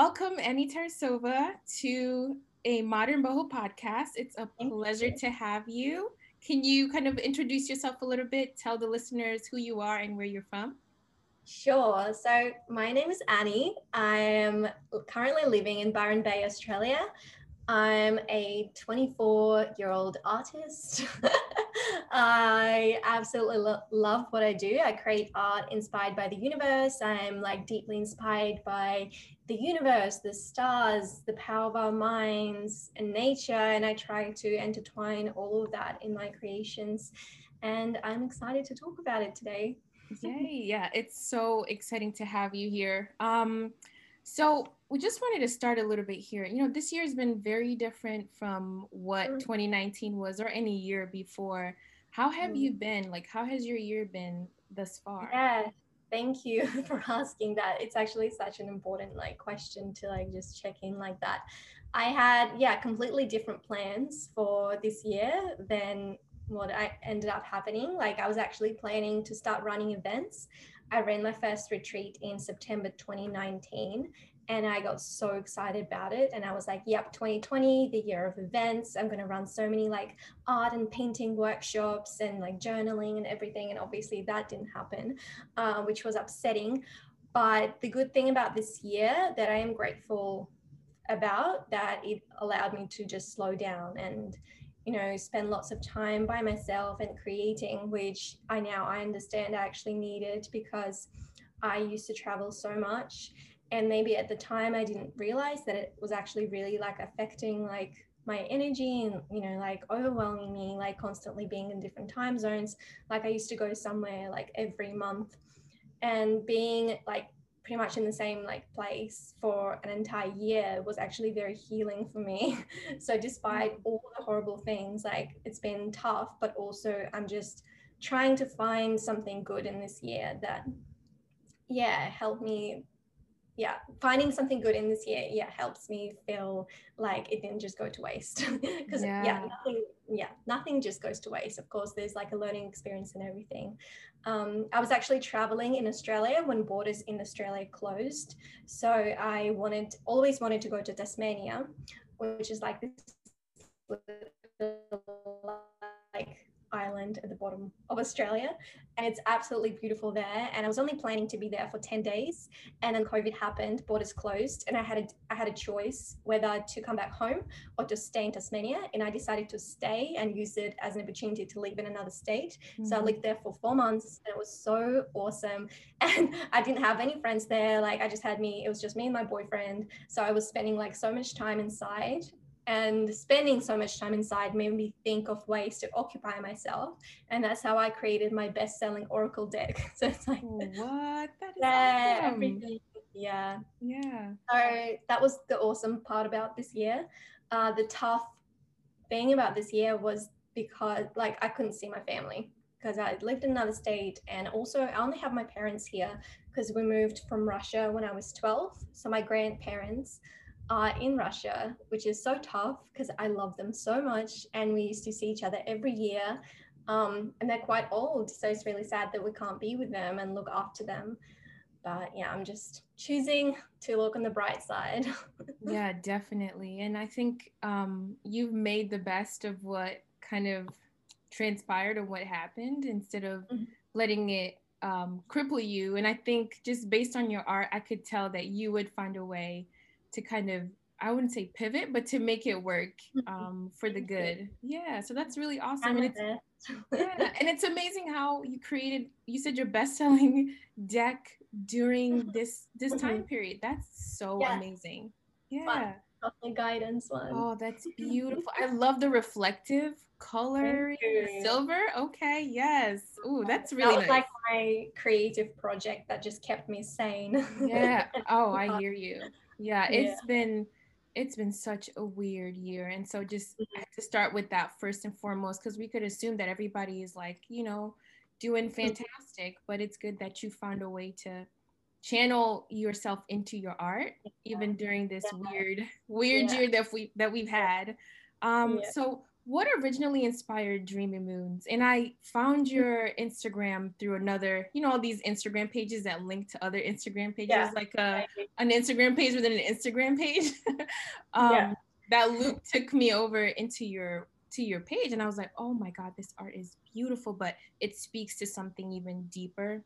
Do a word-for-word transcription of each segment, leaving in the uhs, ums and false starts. welcome Annie Tarasova to a Modern Boho podcast. It's a pleasure to have you. Can you kind of introduce yourself a little bit, tell the listeners who you are and where you're from? Sure. So my name is Annie. I am currently living in Byron Bay, Australia. I'm a twenty-four-year-old artist. I absolutely lo- love what I do. I create art inspired by the universe. I'm like deeply inspired by the universe, the stars, the power of our minds and nature. And I try to intertwine all of that in my creations. And I'm excited to talk about it today. Yay. Yeah, it's so exciting to have you here. Um, so we just wanted to start a little bit here. You know, this year has been very different from what twenty nineteen was or any year before. How have you been? Like, how has your year been thus far? Yeah, thank you for asking that. It's actually such an important like question to like just check in like that. I had, yeah, completely different plans for this year than what I ended up happening. Like I was actually planning to start running events. I ran my first retreat in September twenty nineteen. And I got so excited about it. And I was like, yep, twenty twenty, the year of events. I'm going to run so many like art and painting workshops and like journaling and everything. And obviously that didn't happen, uh, which was upsetting. But the good thing about this year that I am grateful about, that it allowed me to just slow down and, you know, spend lots of time by myself and creating, which I now I understand I actually needed because I used to travel so much. And maybe at the time I didn't realize that it was actually really like affecting like my energy and, you know, like overwhelming me, like constantly being in different time zones. Like I used to go somewhere like every month and being like pretty much in the same like place for an entire year was actually very healing for me. So despite all the horrible things, like it's been tough, but also I'm just trying to find something good in this year that, yeah, helped me. Yeah, finding something good in this year, yeah, helps me feel like it didn't just go to waste. Because yeah. yeah, nothing, yeah, nothing just goes to waste. Of course, there's like a learning experience and everything. Um, I was actually traveling in Australia when borders in Australia closed. So I wanted, always wanted to go to Tasmania, which is like this like island at the bottom of Australia, and it's absolutely beautiful there. And I was only planning to be there for ten days, and then COVID happened, borders closed, and I had a, I had a choice whether to come back home or to stay in Tasmania, and I decided to stay and use it as an opportunity to live in another state. Mm-hmm. So I lived there for four months, and it was so awesome, and I didn't have any friends there. Like I just had me, it was just me and my boyfriend. So I was spending like so much time inside. And spending so much time inside made me think of ways to occupy myself. And that's how I created my best-selling Oracle deck. So it's like, what? That is yeah, awesome. Everything. Yeah. Yeah. So that was the awesome part about this year. Uh, the tough thing about this year was because, like, I couldn't see my family because I lived in another state. And also, I only have my parents here because we moved from Russia when I was twelve. So my grandparents are in Russia, which is so tough because I love them so much, and we used to see each other every year, um, and they're quite old, so it's really sad that we can't be with them and look after them. But yeah, I'm just choosing to look on the bright side. Yeah, definitely. And I think um, you've made the best of what kind of transpired or what happened instead of mm-hmm. letting it um, cripple you. And I think just based on your art, I could tell that you would find a way to kind of, I wouldn't say pivot, but to make it work um, for the good. Yeah, so that's really awesome. And it's, yeah, and it's amazing how you created, you said your best-selling deck during this this time period. That's so yeah. amazing. Yeah. Wow. The guidance one. Oh, that's beautiful. I love the reflective color, silver. Okay, yes. Oh, that's really that was nice. Like my creative project that just kept me sane. Yeah. Oh, I hear you. Yeah, it's yeah. been it's been such a weird year. And so just mm-hmm. I have to start with that first and foremost, because we could assume that everybody is like, you know, doing fantastic, but it's good that you found a way to channel yourself into your art, yeah. even during this yeah. weird, weird yeah. year that we that we've had. Um, yeah. So What originally inspired Dreamy Moons? And I found your Instagram through another, you know, all these Instagram pages that link to other Instagram pages, yeah. like a, an Instagram page within an Instagram page. um, yeah. That loop took me over into your to your page, and I was like, oh my God, this art is beautiful, but it speaks to something even deeper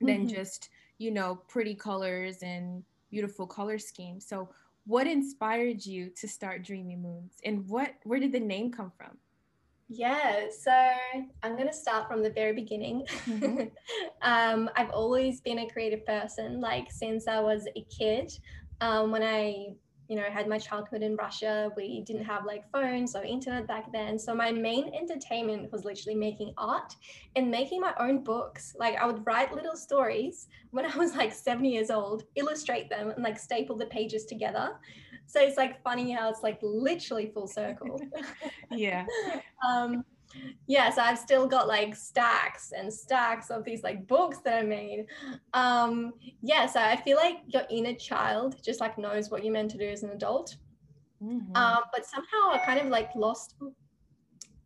than mm-hmm. just, you know, pretty colors and beautiful color scheme. So what inspired you to start Dreamy Moons, and what where did the name come from? Yeah, so I'm going to start from the very beginning. Mm-hmm. um, I've always been a creative person, like since I was a kid. Um, when I, you know, had my childhood in Russia, we didn't have like phones or internet back then. So my main entertainment was literally making art and making my own books. Like I would write little stories when I was like seven years old, illustrate them and like staple the pages together. So it's like funny how it's like literally full circle. Yeah. um, yeah, so I've still got like stacks and stacks of these like books that I made. Um, yeah, so I feel like your inner child just like knows what you're meant to do as an adult. Mm-hmm. Um, but somehow I kind of like lost,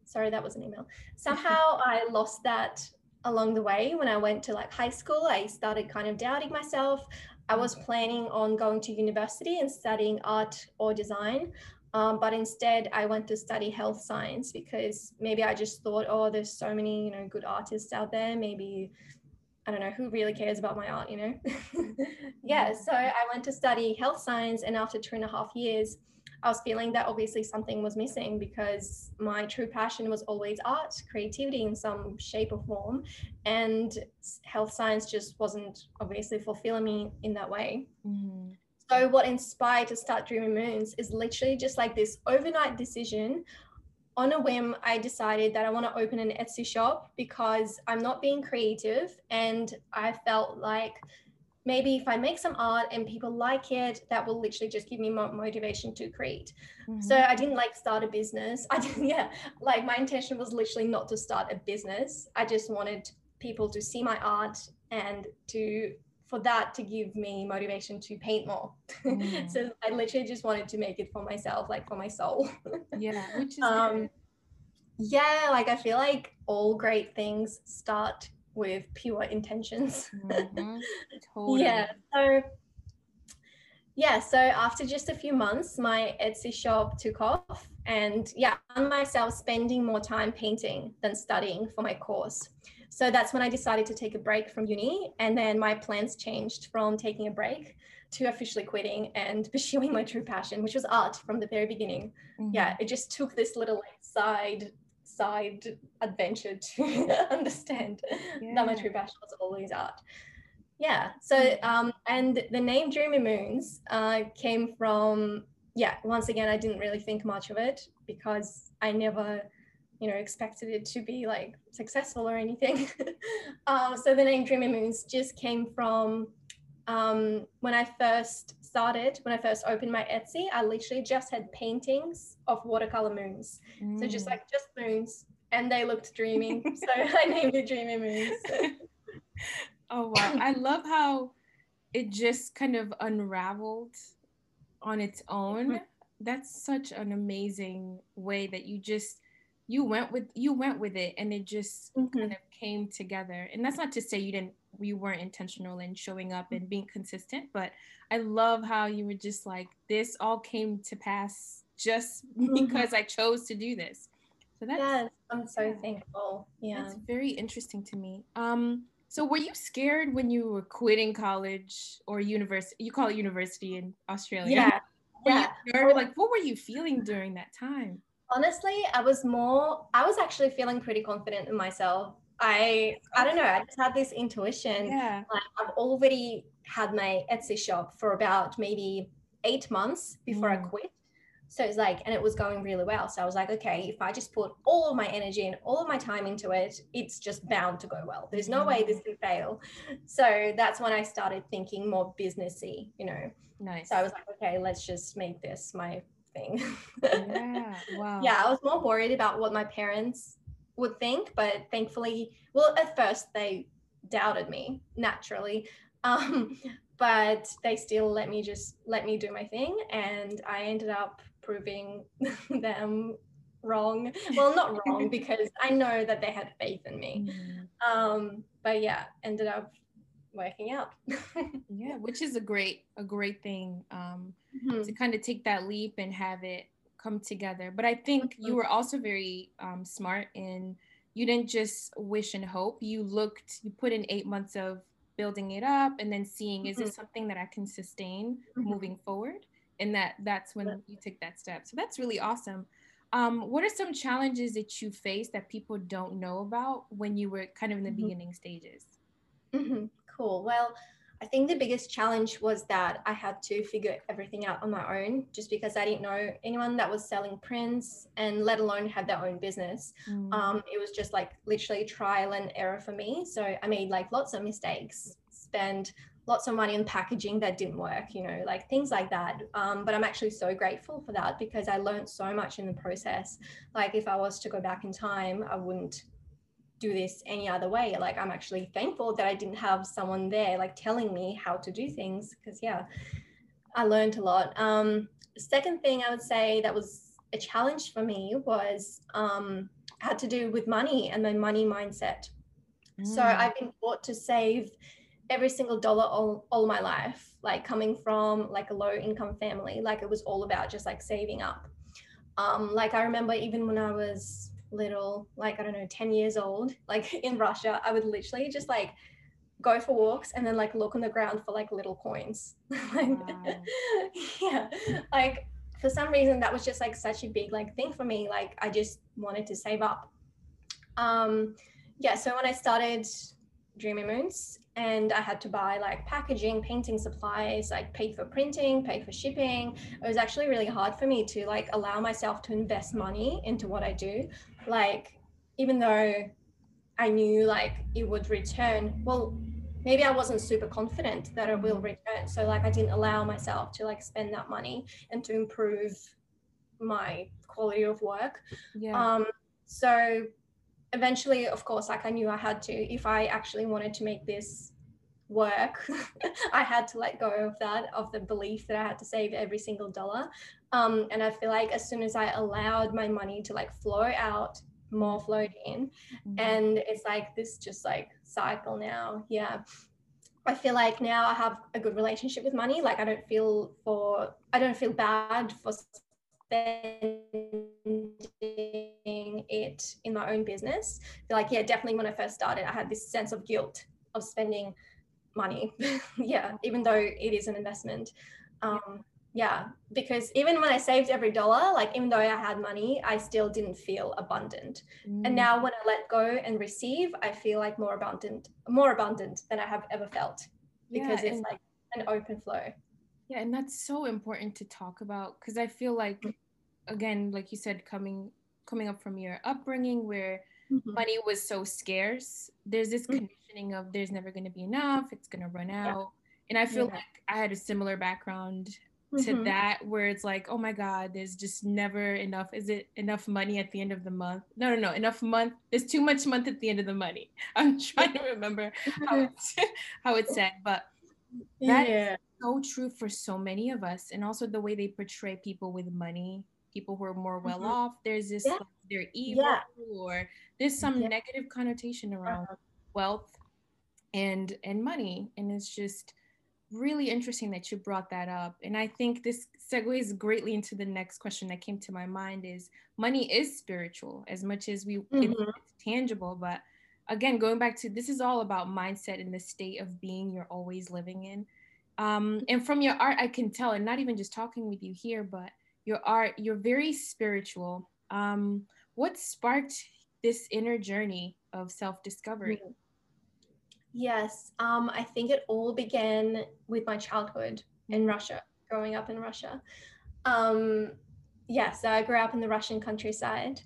sorry, that was an email. Somehow I lost that along the way. When I went to like high school, I started kind of doubting myself. I was planning on going to university and studying art or design. Um, but instead I went to study health science because maybe I just thought, oh, there's so many, you know, good artists out there. Maybe, I don't know, who really cares about my art, you know? Yeah, so I went to study health science, and after two and a half years, I was feeling that obviously something was missing because my true passion was always art, creativity in some shape or form. And health science just wasn't obviously fulfilling me in that way. Mm-hmm. So what inspired to start Dreamy Moons is literally just like this overnight decision. On a whim, I decided that I want to open an Etsy shop because I'm not being creative, and I felt like maybe if I make some art and people like it, that will literally just give me more motivation to create. Mm-hmm. So I didn't like start a business. I didn't, yeah, like my intention was literally not to start a business. I just wanted people to see my art and to for that to give me motivation to paint more. Mm. So I literally just wanted to make it for myself, like for my soul. Yeah, which is um, yeah, like I feel like all great things start with pure intentions. Mm-hmm. Totally. Yeah, so yeah, so after just a few months, my Etsy shop took off, and yeah, I found myself spending more time painting than studying for my course. So that's when I decided to take a break from uni, and then my plans changed from taking a break to officially quitting and pursuing my true passion, which was art from the very beginning. Mm-hmm. Yeah, it just took this little like, side side adventure to understand yeah. that my true passion was always art. Yeah, so um, and the name Dreamy Moons uh, came from, yeah, once again, I didn't really think much of it because I never, you know, expected it to be like successful or anything. um, so the name Dreamy Moons just came from um, when I first started, when I first opened my Etsy, I literally just had paintings of watercolor moons. Mm. So just like just moons, and they looked dreamy. So I named it Dreamy Moons. Oh, wow. I love how it just kind of unraveled on its own. That's such an amazing way that you just, you went with you went with it, and it just mm-hmm. kind of came together. And that's not to say you didn't you weren't intentional in showing up and being consistent, but I love how you were just like, this all came to pass just mm-hmm. because I chose to do this. So that's yes, I'm so yeah. thankful. Yeah, it's very interesting to me. Um, so were you scared when you were quitting college or university? You call it university in Australia. Yeah, were yeah. you scared? Like, what were you feeling during that time? Honestly, I was more, I was actually feeling pretty confident in myself. I, I don't know, I just had this intuition. Yeah. Like I've already had my Etsy shop for about maybe eight months before mm. I quit. So it's like, and it was going really well. So I was like, okay, if I just put all of my energy and all of my time into it, it's just bound to go well. There's no mm. way this can fail. So that's when I started thinking more businessy, you know. Nice. So I was like, okay, let's just make this my thing. Yeah, wow. Yeah, I was more worried about what my parents would think, but thankfully, well, at first they doubted me naturally, um, but they still let me just let me do my thing, and I ended up proving them wrong. Well, not wrong, because I know that they had faith in me. Mm. Um, but yeah, ended up working out. Yeah, which is a great, a great thing, um, mm-hmm. to kind of take that leap and have it come together. But I think mm-hmm. you were also very um, smart in, you didn't just wish and hope. You looked, you put in eight months of building it up and then seeing, is mm-hmm. this something that I can sustain mm-hmm. moving forward? And that that's when you took that step. So that's really awesome. Um, what are some challenges that you faced that people don't know about when you were kind of in the mm-hmm. beginning stages? Mm-hmm. Cool. Well, I think the biggest challenge was that I had to figure everything out on my own, just because I didn't know anyone that was selling prints, and let alone had their own business. Mm. Um, it was just like literally trial and error for me. So I made like lots of mistakes, spend lots of money on packaging that didn't work, you know, like things like that. Um, but I'm actually so grateful for that, because I learned so much in the process. Like if I was to go back in time, I wouldn't do this any other way. Like I'm actually thankful that I didn't have someone there like telling me how to do things, because yeah, I learned a lot. Um, the second thing I would say that was a challenge for me was um, had to do with money and my money mindset. Mm. So I've been taught to save every single dollar all, all my life, like coming from like a low income family, like it was all about just like saving up. Um, like I remember even when I was little, like I don't know, ten years old, like in Russia, I would literally just like go for walks and then like look on the ground for like little coins. Like, wow. Yeah, like for some reason that was just like such a big like thing for me. Like I just wanted to save up. Um, yeah, so when I started Dreamy Moons and I had to buy like packaging, painting supplies, like pay for printing, pay for shipping, it was actually really hard for me to like allow myself to invest money into what I do. Like, even though I knew like it would return, well, maybe I wasn't super confident that it will return. So like I didn't allow myself to like spend that money and to improve my quality of work. Yeah. Um, so eventually, of course, like I knew I had to, if I actually wanted to make this work, I had to let go of that, of the belief that I had to save every single dollar. Um, and I feel like as soon as I allowed my money to like flow out, more flowed in. Mm-hmm. And it's like this just like cycle now. Yeah. I feel like now I have a good relationship with money. Like I don't feel for, I don't feel bad for spending it in my own business. They're like, yeah, definitely when I first started, I had this sense of guilt of spending money. Yeah, even though it is an investment. Um, yeah, because even when I saved every dollar, like even though I had money, I still didn't feel abundant. Mm. And now when I let go and receive, I feel like more abundant, more abundant than I have ever felt, because yeah, it's like an open flow. Yeah, and that's so important to talk about, because I feel like, again, like you said, coming coming up from your upbringing where mm-hmm. money was so scarce, there's this conditioning of there's never going to be enough, it's going to run out. Yeah. And I feel yeah. like I had a similar background mm-hmm. to that, where it's like, oh my God, there's just never enough. Is it enough money at the end of the month? No, no, no, enough month. There's too much month at the end of the money. I'm trying to remember how it's, how it's said, but that yeah. is so true for so many of us. And also the way they portray people with money, people who are more well off, there's this yeah. like, they're evil yeah. or there's some yeah. negative connotation around uh-huh. wealth and and money. And it's just really interesting that you brought that up. And I think this segues greatly into the next question that came to my mind is, money is spiritual as much as we mm-hmm. it's tangible, but again, going back to, this is all about mindset and the state of being you're always living in. Um, and from your art, I can tell, and not even just talking with you here, but your art, you're very spiritual. Um, what sparked this inner journey of self-discovery? Yes, um, I think it all began with my childhood in Russia, growing up in Russia. Um, yeah, so I grew up in the Russian countryside.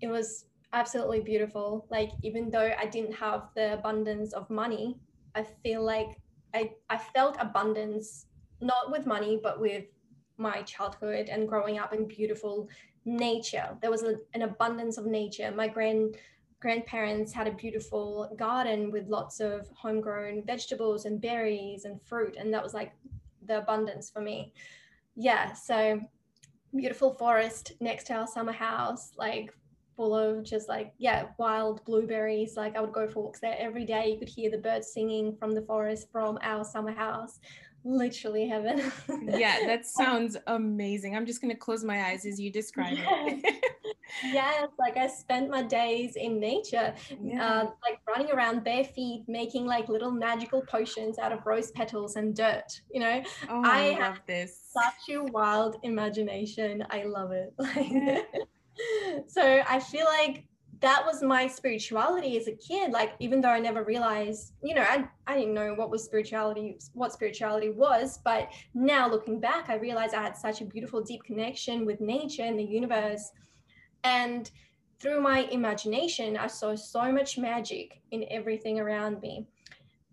It was absolutely beautiful. Like, even though I didn't have the abundance of money, I feel like I, I felt abundance, not with money, but with my childhood and growing up in beautiful nature. There was a, an abundance of nature. My grand grandparents had a beautiful garden with lots of homegrown vegetables and berries and fruit, and that was like the abundance for me. Yeah, so beautiful forest next to our summer house, like full of just like, yeah, wild blueberries. Like I would go for walks there every day. You could hear the birds singing from the forest, from our summer house. Literally heaven. Yeah, that sounds amazing. I'm just going to close my eyes as you describe yeah. it. Yes, like I spent my days in nature, yeah. uh, like running around bare feet, making like little magical potions out of rose petals and dirt, you know. Oh, I, I love this. Such a wild imagination. I love it. Like, yeah. So I feel like that was my spirituality as a kid. Like, even though I never realized, you know, I, I didn't know what was spirituality, what spirituality was, but now looking back, I realized I had such a beautiful, deep connection with nature and the universe. And through my imagination, I saw so much magic in everything around me.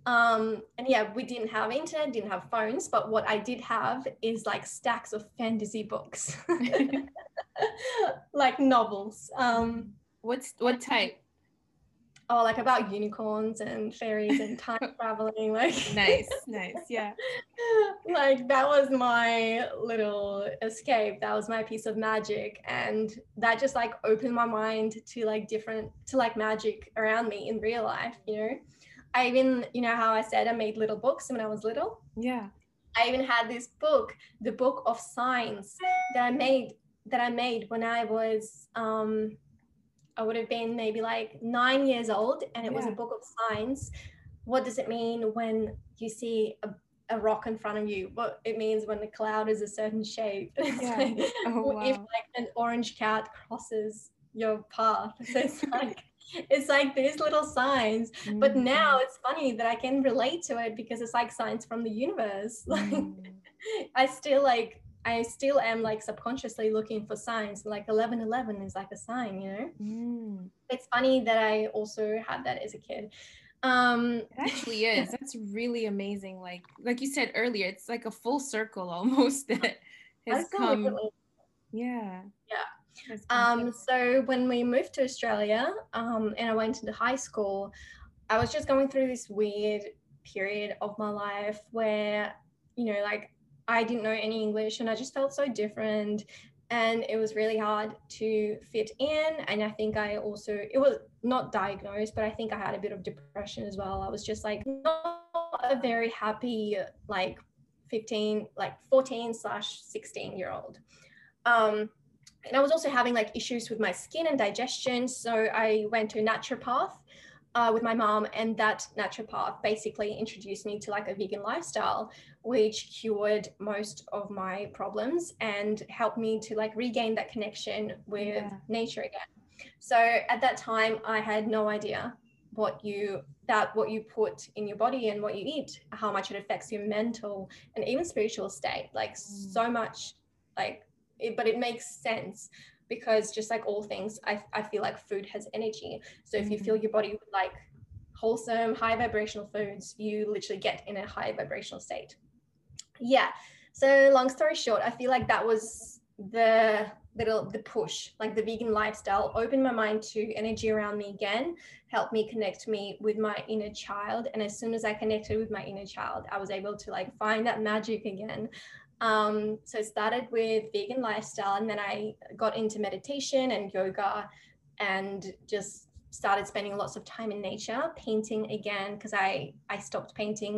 Um, and yeah, we didn't have internet, didn't have phones, but what I did have is like stacks of fantasy books, like novels. Um, What's what type? Oh, like about unicorns and fairies and time traveling. Like nice, nice, yeah. Like that was my little escape. That was my piece of magic, and that just like opened my mind to like different to like magic around me in real life. You know, I even you know how I said I made little books when I was little. Yeah. I even had this book, the Book of Signs, that I made that I made when I was. Um, I would have been maybe like nine years old, and it yeah. was a book of signs. What does it mean when you see a, a rock in front of you? What it means when the cloud is a certain shape. Yeah. Like, oh, wow. If like an orange cat crosses your path. So it's like it's like these little signs. Mm. But now it's funny that I can relate to it because it's like signs from the universe. Like mm. I still like I still am like subconsciously looking for signs, like eleven eleven is like a sign, you know? Mm. It's funny that I also had that as a kid. Um, it actually is. That's really amazing. Like, like you said earlier, it's like a full circle almost that has come. Really. Yeah. Yeah. Um, so when we moved to Australia um, and I went into high school, I was just going through this weird period of my life where, you know, like, I didn't know any English and I just felt so different, and it was really hard to fit in. And I think I also, it was not diagnosed, but I think I had a bit of depression as well. I was just like not a very happy, like fifteen, like fourteen slash sixteen year old. Um, and I was also having like issues with my skin and digestion. So I went to a naturopath Uh, with my mom, and that naturopath basically introduced me to like a vegan lifestyle, which cured most of my problems and helped me to like regain that connection with yeah. nature again. So at that time I had no idea what you that what you put in your body and what you eat, how much it affects your mental and even spiritual state, like mm. so much like it, but it makes sense. Because just like all things, I, I feel like food has energy. So if you fill your body with like wholesome, high vibrational foods, you literally get in a high vibrational state. Yeah. So long story short, I feel like that was the little, the push, like the vegan lifestyle opened my mind to energy around me again, helped me connect me with my inner child. And as soon as I connected with my inner child, I was able to like find that magic again. Um, so I started with vegan lifestyle, and then I got into meditation and yoga and just started spending lots of time in nature, painting again, because I, I stopped painting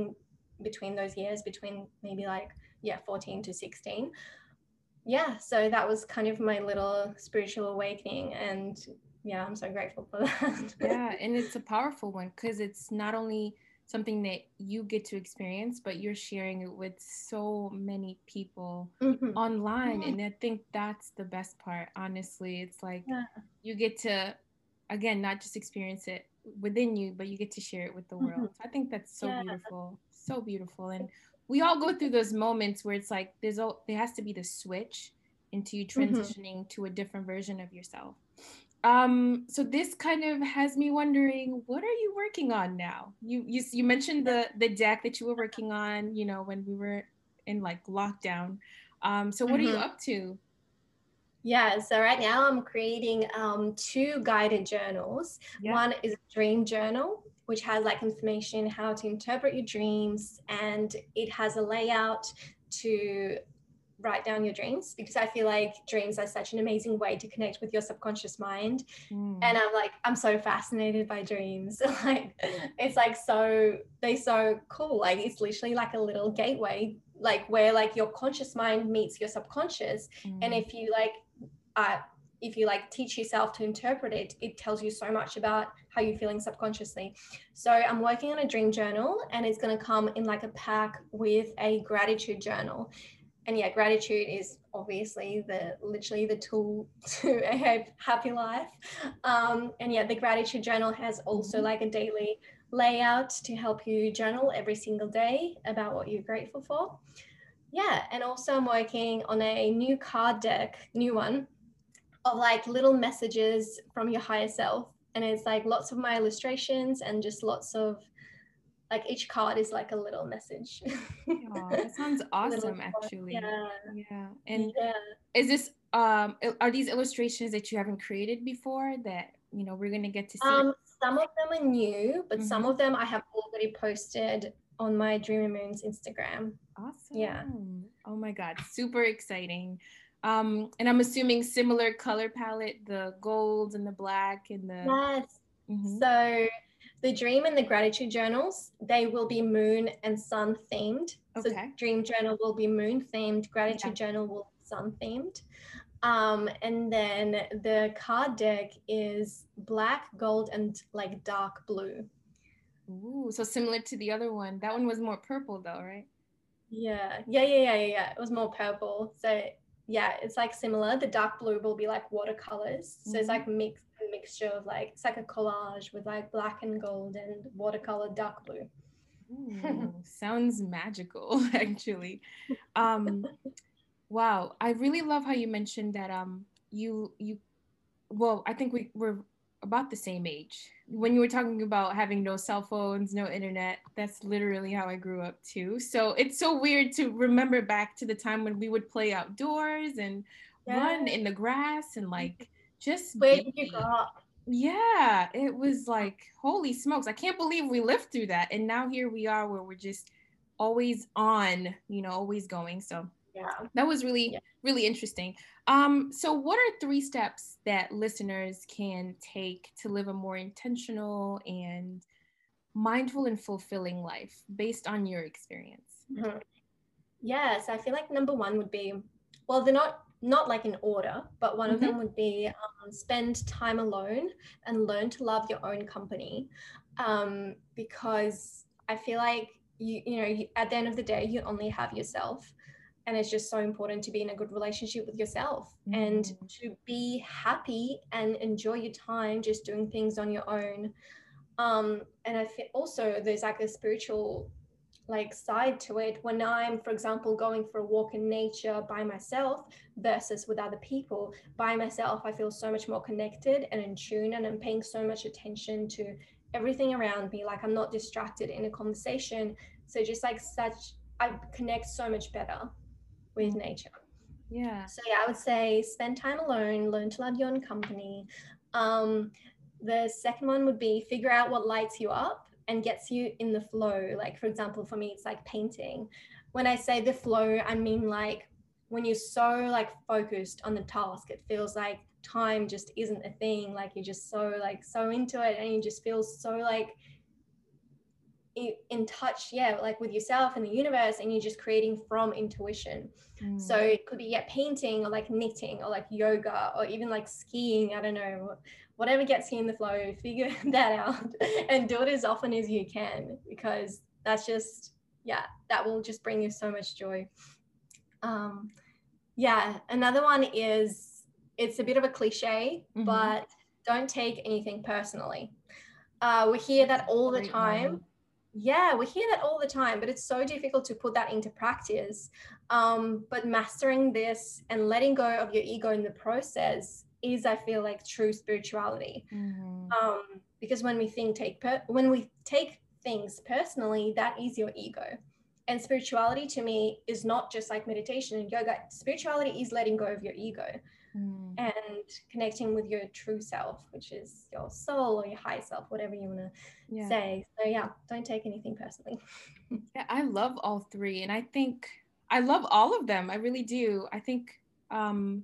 between those years, between maybe like, yeah, fourteen to sixteen. Yeah, so that was kind of my little spiritual awakening, and yeah, I'm so grateful for that. Yeah, and it's a powerful one because it's not only something that you get to experience, but you're sharing it with so many people mm-hmm. online. Mm-hmm. And I think that's the best part, honestly. It's like yeah. you get to, again, not just experience it within you, but you get to share it with the world. Mm-hmm. So I think that's so yeah. beautiful, so beautiful. And we all go through those moments where it's like, there's all, there has to be the switch into you transitioning mm-hmm. to a different version of yourself. Um, so this kind of has me wondering, what are you working on now? You, you, you mentioned the, the deck that you were working on, you know, when we were in like lockdown. Um, so what mm-hmm. are you up to? Yeah. So right now I'm creating, um, two guided journals. Yeah. One is a dream journal, which has like information, how to interpret your dreams. And it has a layout to write down your dreams, because I feel like dreams are such an amazing way to connect with your subconscious mind. Mm. And I'm like, I'm so fascinated by dreams. Like, it's like, so they're so cool. Like, it's literally like a little gateway, like where like your conscious mind meets your subconscious. Mm. And if you like, uh, if you like teach yourself to interpret it, it tells you so much about how you're feeling subconsciously. So I'm working on a dream journal, and it's going to come in like a pack with a gratitude journal. And yeah, gratitude is obviously the literally the tool to a happy life. Um, and yeah, the gratitude journal has also like a daily layout to help you journal every single day about what you're grateful for. Yeah. And also I'm working on a new card deck, new one, of like little messages from your higher self. And it's like lots of my illustrations and just lots of, like, each card is like a little message. Oh, that sounds awesome, actually. Yeah. Yeah. And yeah. Is this, um, are these illustrations that you haven't created before that, you know, we're going to get to see? Um, some of them are new, but mm-hmm. some of them I have already posted on my Dreamy Moons Instagram. Awesome. Yeah. Oh my God. Super exciting. Um, and I'm assuming similar color palette, the gold and the black and the... Yes. Mm-hmm. So the dream and the gratitude journals, they will be moon and sun themed. Okay. So dream journal will be moon themed, gratitude yeah. journal will be sun themed. Um, and then the card deck is black, gold, and like dark blue. Ooh, so similar to the other one. That one was more purple though, right? Yeah. Yeah, yeah, yeah, yeah, yeah. It was more purple. So... yeah, it's like similar. The dark blue will be like watercolors. So mm-hmm. it's like mix, a mixture of like, it's like a collage with like black and gold and watercolor dark blue. Ooh, sounds magical, actually. Um, wow. I really love how you mentioned that um, you, you, well, I think we were about the same age. When you were talking about having no cell phones, no internet, that's literally how I grew up too. So it's so weird to remember back to the time when we would play outdoors and yeah. run in the grass and like just where you grew up. Yeah, it was like, holy smokes, I can't believe we lived through that. And now here we are where we're just always on, you know, always going. So yeah, that was really, yeah. really interesting. Um, so what are three steps that listeners can take to live a more intentional and mindful and fulfilling life based on your experience? Mm-hmm. Yeah, so I feel like number one would be, well, they're not not like in order, but one mm-hmm. of them would be um, spend time alone and learn to love your own company. Um, because I feel like, you, you know, you, at the end of the day, you only have yourself. And it's just so important to be in a good relationship with yourself mm-hmm. and to be happy and enjoy your time just doing things on your own. Um, and I feel also there's like a spiritual like side to it. When I'm, for example, going for a walk in nature by myself versus with other people, by myself, I feel so much more connected and in tune, and I'm paying so much attention to everything around me. Like, I'm not distracted in a conversation. So just like such, I connect so much better with nature. Yeah. So yeah, I would say spend time alone, learn to love your own company. Um, the second one would be figure out what lights you up and gets you in the flow. Like, for example, for me, it's like painting. When I say the flow, I mean like when you're so like focused on the task, it feels like time just isn't a thing. Like, you're just so like so into it, and you just feel so like in touch, yeah, like with yourself and the universe, and you're just creating from intuition. Mm. So it could be yeah, painting or like knitting or like yoga or even like skiing. I don't know, whatever gets you in the flow, figure that out and do it as often as you can, because that's just, yeah, that will just bring you so much joy. Um, yeah, another one is, it's a bit of a cliche, mm-hmm. but don't take anything personally. Uh, we hear that all the time. Yeah, we hear that all the time, but it's so difficult to put that into practice. Um, but mastering this and letting go of your ego in the process is, I feel like, true spirituality. Mm-hmm. Um, because when we think take per- when we take things personally, that is your ego. And spirituality to me is not just like meditation and yoga. Spirituality is letting go of your ego mm. and connecting with your true self, which is your soul or your higher self, whatever you want to yeah. say. So yeah, don't take anything personally. Yeah, I love all three. And I think, I love all of them. I really do. I think um,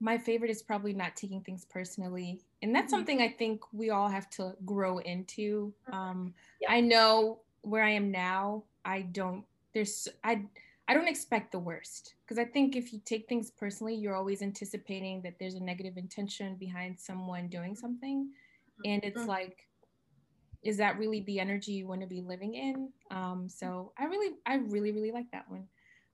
my favorite is probably not taking things personally. And that's something I think we all have to grow into. Um, yeah. I know where I am now, I don't, there's, I, I don't expect the worst. Because I think if you take things personally, you're always anticipating that there's a negative intention behind someone doing something. And it's like, is that really the energy you want to be living in? Um, so I really, I really, really like that one.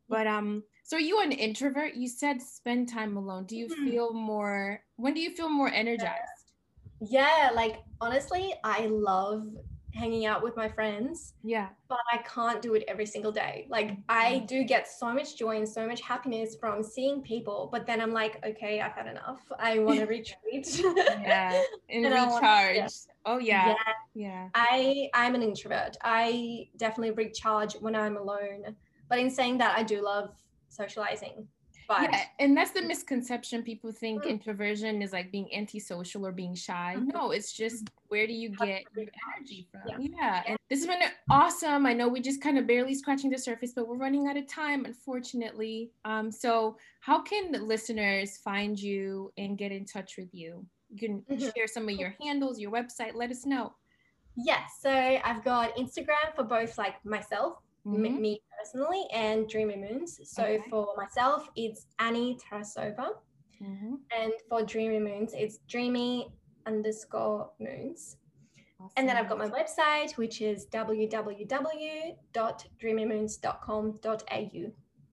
But um, so are you an introvert? You said spend time alone. Do you feel more, when do you feel more energized? Yeah, like honestly, I love hanging out with my friends. Yeah. But I can't do it every single day. Like I do get so much joy and so much happiness from seeing people, but then I'm like, okay, I've had enough. I want to retreat. Yeah. And, and recharge. Wanna, yeah. Oh yeah. Yeah. Yeah. I, I'm an introvert. I definitely recharge when I'm alone. But in saying that, I do love socializing. But yeah, and that's the misconception. People think mm-hmm. introversion is like being antisocial or being shy. Mm-hmm. No, it's just where do you get your energy from? Yeah. Yeah. And this has been awesome. I know we just kind of barely scratching the surface, but we're running out of time, unfortunately. Um, so how can the listeners find you and get in touch with you? You can mm-hmm. share some of your handles, your website. Let us know. Yes. Yeah, so I've got Instagram for both like myself, Mm-hmm. me personally, and Dreamy Moons. So okay. for myself, it's Annie Tarasova. Mm-hmm. And for Dreamy Moons, it's Dreamy underscore Moons. Awesome. And then I've got my website, which is w w w dot dreamy moons dot com dot a u.